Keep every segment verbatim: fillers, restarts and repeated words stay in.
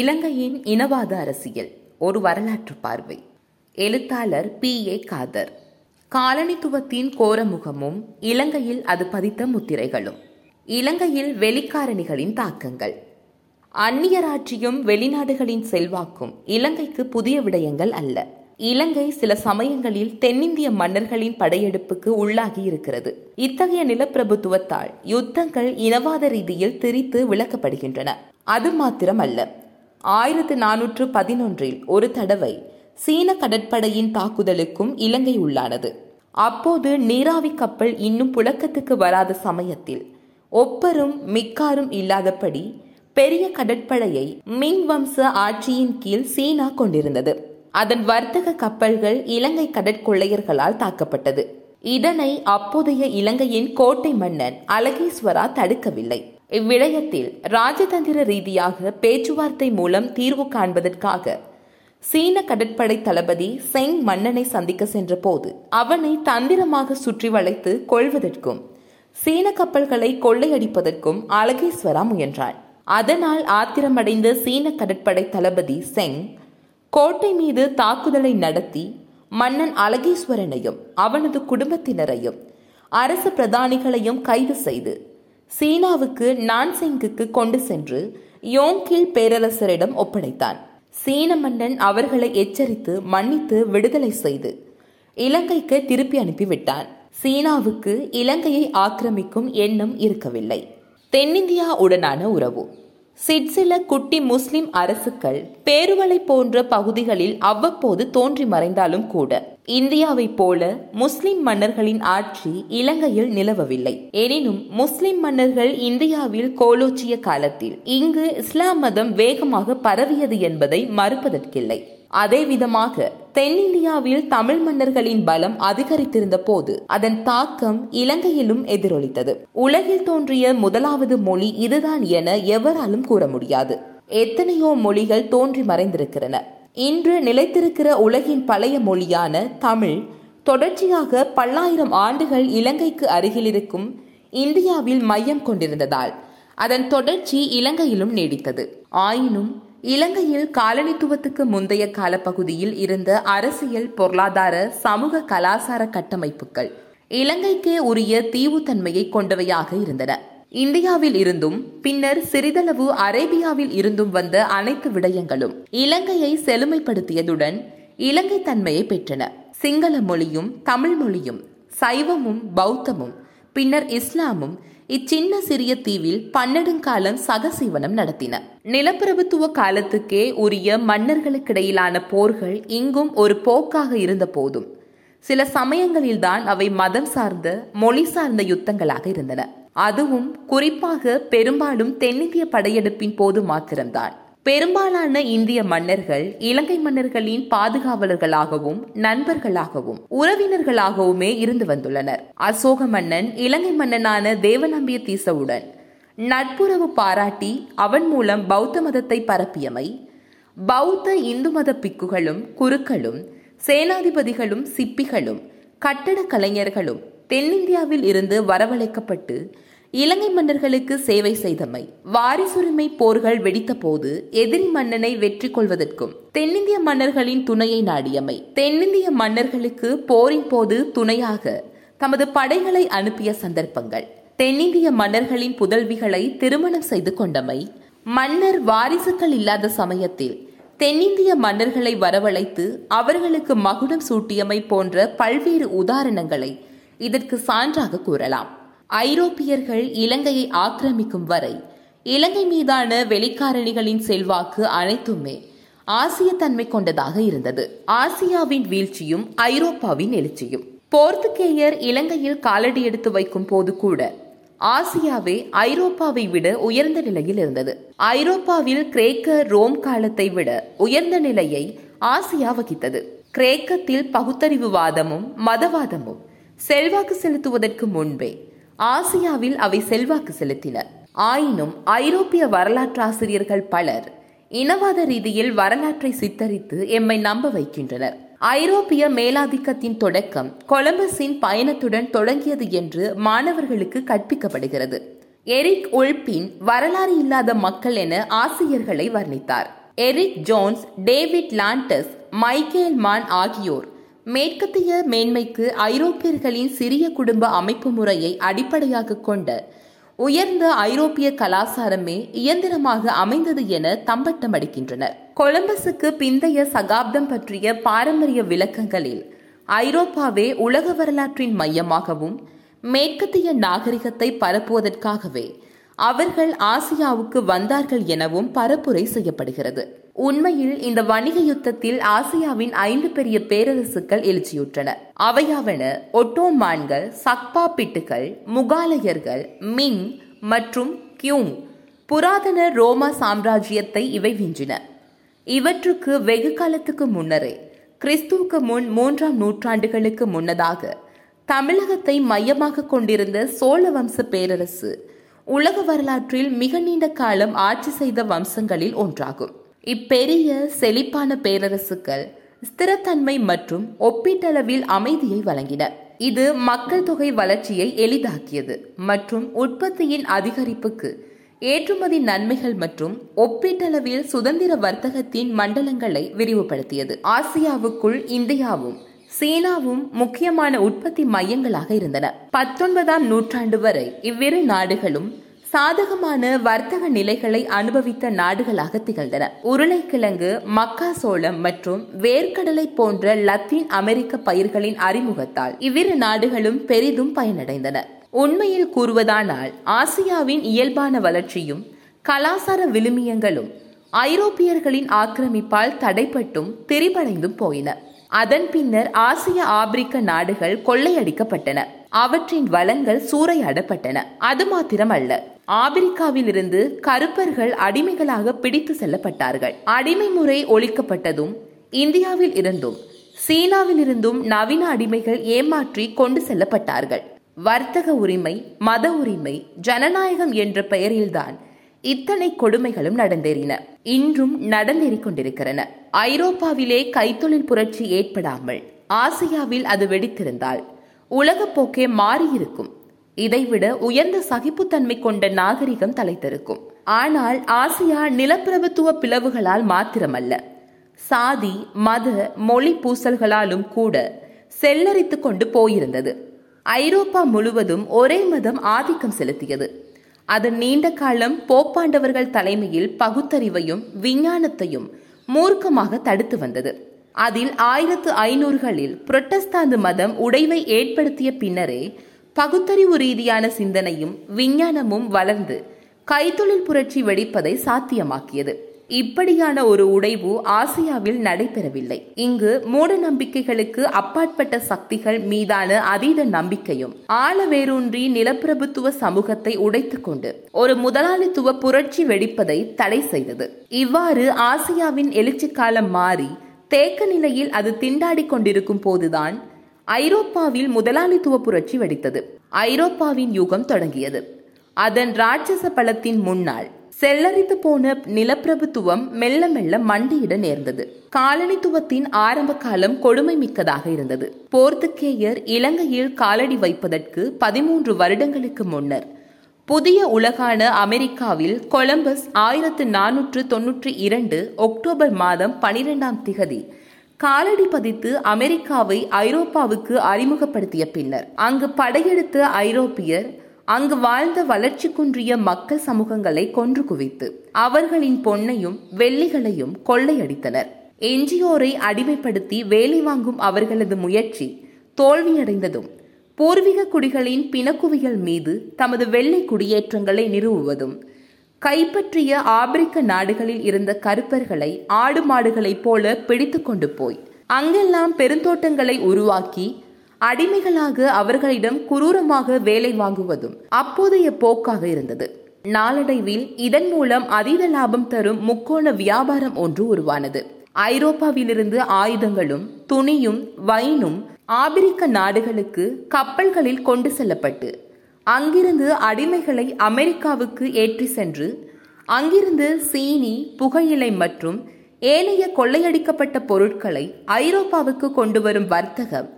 இலங்கையின் இனவாத அரசியல் ஒரு வரலாற்று பார்வை. எழுத்தாளர் பி ஏ காதர். காலனித்துவத்தின் கோரமுகமும் இலங்கையில் அது பதித்த முத்திரைகளும். இலங்கையில் வெளிக்காரணிகளின் தாக்கங்கள். அந்நியராட்சியும் வெளிநாடுகளின் செல்வாக்கும் இலங்கைக்கு புதிய விடயங்கள் அல்ல. இலங்கை சில சமயங்களில் தென்னிந்திய மன்னர்களின் படையெடுப்புக்கு உள்ளாகி இருக்கிறது. இத்தகைய நிலப்பிரபுத்துவத்தால் யுத்தங்கள் இனவாத ரீதியில் திரித்து விளக்கப்படுகின்றன. அது மாத்திரமல்ல, ஆயிரத்தி நானூற்று பதினொன்றில் ஒரு தடவை சீன கடற்படையின் தாக்குதலுக்கும் இலங்கை உள்ளானது. அப்போது நீராவி கப்பல் இன்னும் புழக்கத்துக்கு வராத சமயத்தில் ஒப்பரும் மிக்காரும் இல்லாதபடி பெரிய கடற்படையை மிங் வம்ச ஆட்சியின் கீழ் சீனா கொண்டிருந்தது. அதன் வர்த்தக கப்பல்கள் இலங்கை கடற்கொள்ளையர்களால் தாக்கப்பட்டது. இதனை அப்போதைய இலங்கையின் கோட்டை மன்னன் அலகேஸ்வரா தடுக்கவில்லை. இவ்விடயத்தில் ராஜதந்திர ரீதியாக பேச்சுவார்த்தை மூலம் தீர்வு காண்பதற்காக சீன கடற்படை தளபதி செங் மன்னனை சந்திக்க சென்ற போது அவனை தந்திரமாக சுற்றி வளைத்து கொள்வதற்கும் சீன கப்பல்களை கொள்ளையடிப்பதற்கும் அழகேஸ்வரா முயன்றான். அதனால் ஆத்திரமடைந்த சீன கடற்படை தளபதி செங் கோட்டை மீது தாக்குதலை நடத்தி மன்னன் அழகேஸ்வரனையும் அவனது குடும்பத்தினரையும் அரசு பிரதானிகளையும் கைது செய்து சீனாவுக்கு நான்சிங்குக்கு கொண்டு சென்று யோங்கில் பேரரசரிடம் ஒப்படைத்தான். சீன மன்னன் அவர்களை எச்சரித்து மன்னித்து விடுதலை செய்து இலங்கைக்கு திருப்பி அனுப்பிவிட்டான். சீனாவுக்கு இலங்கையை ஆக்கிரமிக்கும் எண்ணம் இருக்கவில்லை. தென்னிந்தியா உடனான உறவு. சிற்சில குட்டி முஸ்லிம் அரசுகள் பேருவளை போன்ற பகுதிகளில் அவ்வப்போது தோன்றி மறைந்தாலும் கூட இந்தியாவை போல முஸ்லிம் மன்னர்களின் ஆட்சி இலங்கையில் நிலவவில்லை. எனினும் முஸ்லிம் மன்னர்கள் இந்தியாவில் கோலோச்சிய காலத்தில் இங்கு இஸ்லாம் மதம் வேகமாக பரவியது என்பதை மறுப்பதற்கில்லை. அதே விதமாக தென்னிந்தியாவில் தமிழ் மன்னர்களின் பலம் அதிகரித்திருந்த போது அதன் தாக்கம் இலங்கையிலும் எதிரொலித்தது. உலகில் தோன்றிய முதலாவது மொழி இதுதான் என எவராலும் கூற முடியாது. எத்தனையோ மொழிகள் தோன்றி மறைந்திருக்கிறன. இன்று நிலைத்திருக்கிற உலகின் பழைய மொழியான தமிழ் தொடர்ச்சியாக பல்லாயிரம் ஆண்டுகள் இலங்கைக்கு அருகிலிருக்கும் இந்தியாவில் மையம் கொண்டிருந்ததால் அதன் தொடர்ச்சி இலங்கையிலும் நீடித்தது. ஆயினும் இலங்கையில் காலனித்துவத்துக்கு முந்தைய காலப்பகுதியில் இருந்த அரசியல், பொருளாதார, சமூக, கலாசார கட்டமைப்புகள் இலங்கைக்கே உரிய தீவுத்தன்மையை கொண்டவையாக இருந்தன. இந்தியாவில் இருந்தும் பின்னர் சிறிதளவு அரேபியாவில் இருந்தும் வந்த அனைத்து விடயங்களும் இலங்கையை செழுமைப்படுத்தியதுடன் இலங்கை தன்மையை பெற்றன. சிங்கள மொழியும் தமிழ் மொழியும் சைவமும் பௌத்தமும் பின்னர் இஸ்லாமும் இச்சின்ன சிறிய தீவில் பன்னெடுங்காலம் சகசீவனம் நடத்தின. நிலப்பிரபுத்துவ காலத்துக்கே உரிய மன்னர்களுக்கிடையிலான போர்கள் இங்கும் ஒரு போக்காக இருந்த போதும் சில சமயங்களில்தான் அவை மதம் சார்ந்த, மொழி சார்ந்த யுத்தங்களாக இருந்தன. அதுவும் குறிப்பாக பெரும்பாலும் தென்னிந்திய படையெடுப்பின் போது மாத்திரம்தான். பெரும்பாலான இந்திய மன்னர்கள் இலங்கை மன்னர்களின் பாதுகாவலர்களாகவும் நண்பர்களாகவும் உறவினர்களாகவுமே இருந்து வந்துள்ளனர். அசோக மன்னன் இலங்கை மன்னனான தேவநம்பிய தீசவுடன் நட்புறவு பாராட்டி அவன் மூலம் பௌத்த மதத்தை பரப்பியமை, பௌத்த இந்து மத பிக்குகளும் குருக்களும் சேனாதிபதிகளும் சிப்பிகளும் கட்டட கலைஞர்களும் தென்னிந்தியாவில் இருந்து வரவழைக்கப்பட்டு இலங்கை மன்னர்களுக்கு சேவை செய்தமை, வாரிசுரிமை போர்கள் வெடித்த போது எதிரி மன்னனை வெற்றி கொள்வதற்கும் தென்னிந்திய மன்னர்களின் துணையை நாடியமை, தென்னிந்திய மன்னர்களுக்கு போரின் போது துணையாக தமது படைகளை அனுப்பிய சந்தர்ப்பங்கள், தென்னிந்திய மன்னர்களின் புதல்விகளை திருமணம் செய்து கொண்டமை, மன்னர் வாரிசுகள் இல்லாத சமயத்தில் தென்னிந்திய மன்னர்களை வரவழைத்து அவர்களுக்கு மகுடம் சூட்டியமை போன்ற பல்வேறு உதாரணங்களை இதற்கு சான்றாக கூறலாம். ஐரோப்பியர்கள் இலங்கையை ஆக்கிரமிக்கும் வரை இலங்கை மீதான வெளிக்காரணிகளின் செல்வாக்கு அனைத்துமே ஆசிய தன்மை கொண்டதாக இருந்தது. ஆசியாவின் வீழ்ச்சியும் ஐரோப்பாவின் எழுச்சியும். போர்த்துகேயர் இலங்கையில் காலடி எடுத்து வைக்கும் போது கூட ஆசியாவே ஐரோப்பாவை விட உயர்ந்த நிலையில் இருந்தது. ஐரோப்பாவில் கிரேக்க ரோம் காலத்தை விட உயர்ந்த நிலையை ஆசியா வகித்தது. கிரேக்கத்தில் பகுத்தறிவுவாதமும் மதவாதமும் செல்வாக்கு செலுத்துவதற்கு முன்பே ஆசியாவில் அவை செல்வாக்கு செலுத்தினர். ஆயினும் ஐரோப்பிய வரலாற்றாசிரியர்கள் பலர் இனவாத ரீதியில் வரலாற்றை சித்தரித்து எம்மை நம்ப வைக்கின்றனர். ஐரோப்பிய மேலாதிக்கத்தின் தொடக்கம் கொலம்பஸின் பயணத்துடன் தொடங்கியது என்று மாணவர்களுக்கு கற்பிக்கப்படுகிறது. எரிக் உல்பின் வரலாறு இல்லாத மக்கள் என ஆசிரியர்களை வர்ணித்தார். Eric Jones, David Landes, Michael Mann ஆகியோர் மேற்கத்திய மேன்மைக்கு ஐரோப்பியர்களின் சிறிய குடும்ப அமைப்பு முறையை அடிப்படையாக கொண்ட உயர்ந்த ஐரோப்பிய கலாச்சாரமே இயந்திரமாக அமைந்தது என தம்பட்டம் அடிக்கின்றனர். கொலம்பஸுக்கு பிந்தைய சகாப்தம் பற்றிய பாரம்பரிய விளக்கங்களில் ஐரோப்பாவே உலக வரலாற்றின் மையமாகவும் மேற்கத்திய நாகரிகத்தை பரப்புவதற்காகவே அவர்கள் ஆசியாவுக்கு வந்தார்கள் எனவும் பரப்புரை செய்யப்படுகிறது. உண்மையில் இந்த வணிக யுத்தத்தில் ஆசியாவின் ஐந்து பெரிய பேரரசுகள் எழுச்சியுற்றன. அவையாவன ஒட்டோமான்கள், சக்பாபிட்டுகள், முகாலயர்கள், மிங் மற்றும் கியூங். புராதன ரோமா சாம்ராஜ்யத்தை இவை விஞ்சின. இவற்றுக்கு வெகு காலத்துக்கு முன்னரே, கிறிஸ்துவுக்கு முன் மூன்றாம் நூற்றாண்டுகளுக்கு முன்னதாக தமிழகத்தை மையமாக கொண்டிருந்த சோழ வம்ச பேரரசு உலக வரலாற்றில் மிக நீண்ட காலம் ஆட்சி செய்த வம்சங்களில் ஒன்றாகும். இப்பெரிய செழிப்பான பேரரசுகள் ஸ்திரத்தன்மை மற்றும் ஒப்பீட்டளவில் அமைதியை வழங்கின. இது மக்கள் தொகை வளர்ச்சியை எளிதாக்கியது மற்றும் உற்பத்தியின் அதிகரிப்புக்கு ஏற்றுமதி நன்மைகள் மற்றும் ஒப்பீட்டளவில் சுதந்திர வர்த்தகத்தின் மண்டலங்களை விரிவுபடுத்தியது. ஆசியாவுக்குள் இந்தியாவும் சீனாவும் முக்கியமான உற்பத்தி மையங்களாக இருந்தன. பத்தொன்பதாம் நூற்றாண்டு வரை இவ்விரு நாடுகளும் சாதகமான வர்த்தக நிலைகளை அனுபவித்த நாடுகளாக திகழ்ந்தன. உருளைக்கிழங்கு, மக்காசோளம் மற்றும் வேர்க்கடலை போன்ற லத்தீன் அமெரிக்க பயிர்களின் அறிமுகத்தால் இவ்விரு நாடுகளும் பெரிதும் பயனடைந்தன. உண்மையில் கூறுவதானால் ஆசியாவின் இயல்பான வளர்ச்சியும் கலாசார விழுமியங்களும் ஐரோப்பியர்களின் ஆக்கிரமிப்பால் தடைப்பட்டும் திரிபடைந்தும் போயின. அதன் பின்னர் ஆசிய ஆப்பிரிக்க நாடுகள் கொள்ளையடிக்கப்பட்டன. அவற்றின் வளங்கள் சூறையாடப்பட்டன. அது மாத்திரமல்ல, ஆப்பிரிக்காவில் இருந்து கருப்பர்கள் அடிமைகளாக பிடித்து செல்லப்பட்டார்கள். அடிமை முறை ஒழிக்கப்பட்டதும் இந்தியாவில் இருந்தும் சீனாவில் இருந்தும் நவீன அடிமைகள் ஏமாற்றி கொண்டு செல்லப்பட்டார்கள். வர்த்தக உரிமை, மத உரிமை, ஜனநாயகம் என்ற பெயரில்தான் இத்தனை கொடுமைகளும் நடந்தேறின. இன்றும் நடந்தேறிக் கொண்டிருக்கிறன. ஐரோப்பாவிலே கைத்தொழில் புரட்சி ஏற்படாமல் ஆசியாவில் அது வெடித்திருந்தால் உலகப்போக்கே மாறியிருக்கும். இதைவிட உயர்ந்த சகிப்புத்தன்மை கொண்ட நாகரிகம் தலைத்திருக்கும். ஆனால் ஆசியா நிலப்பிரபுத்துவ பிளவுகளால் மாத்திரமல்ல, சாதி, மத, மொழி பூசல்களாலும் கூட செல்லரித்து கொண்டு போயிருந்தது. ஐரோப்பா முழுவதும் ஒரே மதம் ஆதிக்கம் செலுத்தியது. அது நீண்ட காலம் போப்பாண்டவர்கள் தலைமையில் பகுத்தறிவையும் விஞ்ஞானத்தையும் மூர்க்கமாக தடுத்து வந்தது. அதில் ஆயிரத்து ஐநூறுகளில் புரட்டஸ்தாந்து மதம் உடைவை ஏற்படுத்திய பின்னரே பகுத்தறிவு ரீதியான சிந்தனையும் விஞ்ஞானமும் வளர்ந்து கைத்தொழில் புரட்சி வெடிப்பதை சாத்தியமாக்கியது. இப்படியான ஒரு உடைவு ஆசியாவில் நடைபெறவில்லை. இங்கு மூட நம்பிக்கைகளுக்கு அப்பாற்பட்ட சக்திகள் மீதான அதீத நம்பிக்கையும் ஆழவேரூன்றி நிலப்பிரபுத்துவ சமூகத்தை உடைத்துக் கொண்டு ஒரு முதலாளித்துவ புரட்சி வெடிப்பதை தடை செய்தது. இவ்வாறு ஆசியாவின் எழுச்சி காலம் மாறி தேக்க நிலையில் அது திண்டாடி கொண்டிருக்கும் போதுதான் ஐரோப்பாவில் முதலாளித்துவ புரட்சி வெடித்தது. ஐரோப்பாவின் யுகம் தொடங்கியது. அதன் ராட்சச பலத்தின் முன்னால் செல்லரித்து போன நிலப்பிரபுத்துவம் மெல்ல மெல்ல மண்டியிட நேர்ந்தது. காலனித்துவத்தின் ஆரம்ப காலம் கொடுமை மிக்கதாக இருந்தது. போர்த்துகேயர் இலங்கையில் காலடி வைப்பதற்கு பதிமூன்று வருடங்களுக்கு முன்னர் புதிய உலகான அமெரிக்காவில் கொலம்பஸ் ஆயிரத்து நானூற்று தொன்னூற்றி இரண்டு ஒக்டோபர் மாதம் பனிரெண்டாம் திகதி காலடி பதித்து அமெரிக்காவை ஐரோப்பாவுக்கு அறிமுகப்படுத்திய பின்னர் அங்கு படையெடுத்த ஐரோப்பியர் அங்கு வாழ்ந்த வளர்ச்சி குன்றிய மக்கள் சமூகங்களை கொன்று குவித்து அவர்களின் பொன்னையும் வெள்ளிகளையும் கொள்ளையடித்தனர். எஞ்சியோரை அடிமைப்படுத்தி வேலை வாங்கும் அவர்களது முயற்சி தோல்வியடைந்ததும் பூர்வீக குடிகளின் பிணக்குவியல் மீது தமது வெள்ளை குடியேற்றங்களை நிறுவுவதும் கைப்பற்றிய ஆப்பிரிக்க நாடுகளில் இருந்த கருப்பர்களை ஆடு மாடுகளைப் போல பிடித்து கொண்டு போய் அங்கெல்லாம் பெருந்தோட்டங்களை உருவாக்கி அடிமைகளாக அவர்களிடம் குரூரமாக வேலை வாங்குவதும் அப்போதைய போக்காக இருந்தது. நாளடைவில் இதன் மூலம் அதீத லாபம் தரும் முக்கோண வியாபாரம் ஒன்று உருவானது. ஐரோப்பாவிலிருந்து ஆயுதங்களும் துணியும் வைனும் ஆப்பிரிக்க நாடுகளுக்கு கப்பல்களில் கொண்டு செல்லப்பட்டு அங்கிருந்து அடிமைகளை அமெரிக்காவுக்கு ஏற்றி சென்று அங்கிருந்து சீனி, புகையிலை மற்றும் ஏனைய கொள்ளையடிக்கப்பட்ட பொருட்களை ஐரோப்பாவுக்கு கொண்டு வரும் வர்த்தகம்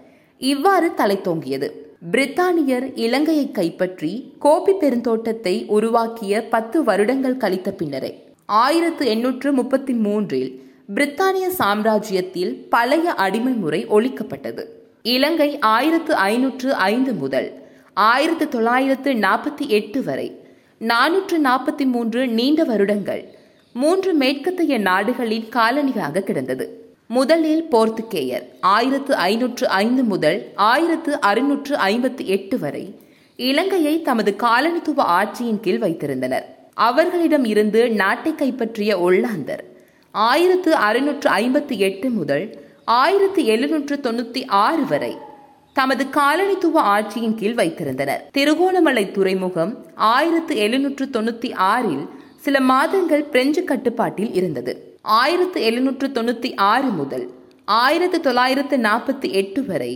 இவ்வாறு தலை தோங்கியது. பிரித்தானியர் இலங்கையை கைப்பற்றி கோபி பெருந்தோட்டத்தை உருவாக்கிய பத்து வருடங்கள் கழித்த பின்னரே ஆயிரத்து எண்ணூற்று முப்பத்தி மூன்றில் பிரித்தானிய சாம்ராஜ்யத்தில் பழைய அடிமை முறை ஒழிக்கப்பட்டது. இலங்கை ஆயிரத்து ஐநூற்று ஐந்து முதல் ஆயிரத்து தொள்ளாயிரத்து நாற்பத்தி எட்டு வரை நானூற்று நாற்பத்தி மூன்று நீண்ட வருடங்கள் மூன்று மேற்கத்தைய நாடுகளின் காலனியாக கிடந்தது. முதலில் போர்த்துக்கேயர் ஆயிரத்து ஐநூற்று ஐந்து முதல் ஆயிரத்து அறுநூற்று ஐம்பத்தி எட்டு வரை இலங்கையை தமது காலனித்துவ ஆட்சியின் கீழ் வைத்திருந்தனர். அவர்களிடம் இருந்து நாட்டை கைப்பற்றிய ஒல்லாந்தர் ஆயிரத்து அறுநூற்று ஐம்பத்தி எட்டு முதல் ஆயிரத்து எழுநூற்று தொண்ணூற்றி ஆறு வரை தமது காலனித்துவ ஆட்சியின் கீழ் வைத்திருந்தனர். திருகோணமலை துறைமுகம் ஆயிரத்து எழுநூற்று தொண்ணூற்றி ஆறில் சில மாதங்கள் பிரெஞ்சு கட்டுப்பாட்டில் இருந்தது. ஆயிரத்து எழுநூற்று தொண்ணூற்றி ஆறு முதல் ஆயிரத்து தொள்ளாயிரத்து நாற்பத்தி எட்டு வரை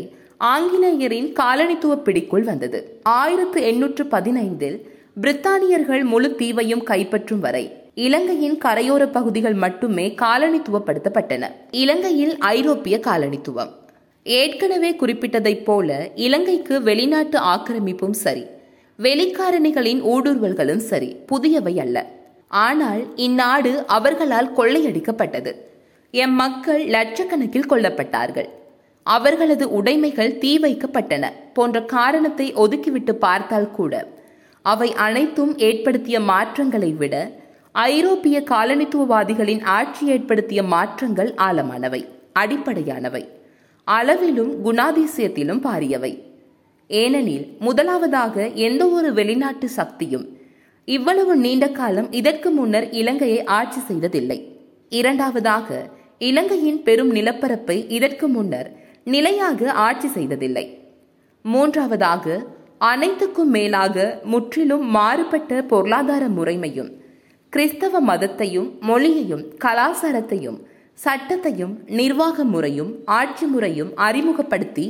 ஆங்கிலேயரின் காலனித்துவ பிடிக்குள் வந்தது. ஆயிரத்து எண்ணூற்று பதினைந்தில் பிரித்தானியர்கள் முழு தீவையும் கைப்பற்றும் வரை இலங்கையின் கரையோர பகுதிகள் மட்டுமே காலனித்துவப்படுத்தப்பட்டன. இலங்கையில் ஐரோப்பிய காலனித்துவம் ஏற்கனவே குறிப்பிட்டதைப் போல இலங்கைக்கு வெளிநாட்டு ஆக்கிரமிப்பும் சரி, வெளிக்காரணிகளின் ஊடுருவல்களும் சரி புதியவை அல்ல. ஆனால் இந்நாடு அவர்களால் கொள்ளையடிக்கப்பட்டது. எம் மக்கள் லட்சக்கணக்கில் கொல்லப்பட்டார்கள். அவர்களது உடைமைகள் தீ வைக்கப்பட்டன போன்ற காரணத்தை ஒதுக்கிவிட்டு பார்த்தால் கூட அவை அனைத்தும் ஏற்படுத்திய மாற்றங்களை விட ஐரோப்பிய காலனித்துவவாதிகளின் ஆட்சி ஏற்படுத்திய மாற்றங்கள் ஆழமானவை, அடிப்படையானவை, அளவிலும் குணாதிசயத்திலும் பாரியவை. ஏனெனில் முதலாவதாக எந்த ஒரு வெளிநாட்டு சக்தியும் இவ்வளவு நீண்ட காலம் இதற்கு முன்னர் இலங்கையை ஆட்சி செய்ததில்லை. இரண்டாவதாக இலங்கையின் பெரும் நிலப்பரப்பை இதற்கு முன்னர் நிலையாக ஆட்சி செய்ததில்லை. மூன்றாவதாக அனைத்துக்கும் மேலாக முற்றிலும் மாறுபட்ட பொருளாதார முறைமையும் கிறிஸ்தவ மதத்தையும் மொழியையும் கலாச்சாரத்தையும் சட்டத்தையும் நிர்வாக முறையும் ஆட்சி முறையும் அறிமுகப்படுத்தி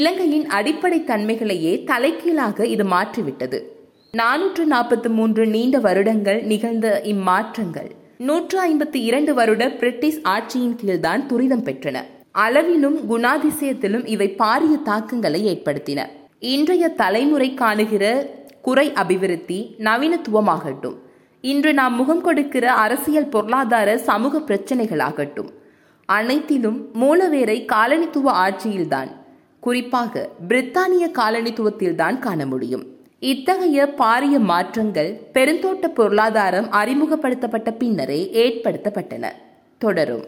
இலங்கையின் அடிப்படை தன்மைகளையே தலைகீழாக இது மாற்றிவிட்டது. நானூற்று நாற்பத்தி மூன்று நீண்ட வருடங்கள் நிகழ்ந்த இம்மாற்றங்கள் நூற்று ஐம்பத்தி இரண்டு வருட பிரிட்டிஷ் ஆட்சியின் கீழ்தான் துரிதம் பெற்றன. அளவிலும் குணாதிசயத்திலும் இவை பாரிய தாக்கங்களை ஏற்படுத்தின. இன்றைய தலைமுறை காணுகிற குறை அபிவிருத்தி நவீனத்துவமாகட்டும், இன்று நாம் முகம் கொடுக்கிற அரசியல் பொருளாதார சமூக பிரச்சனைகளாகட்டும், அனைத்திலும் மூலவேரை காலனித்துவ ஆட்சியில்தான், குறிப்பாக பிரித்தானிய காலனித்துவத்தில்தான் காண முடியும். இத்தகைய பாரிய மாற்றங்கள் பெருந்தோட்ட பொருளாதாரம் அறிமுகப்படுத்தப்பட்ட பின்னரே ஏற்படுத்தப்பட்டன. தொடரும்.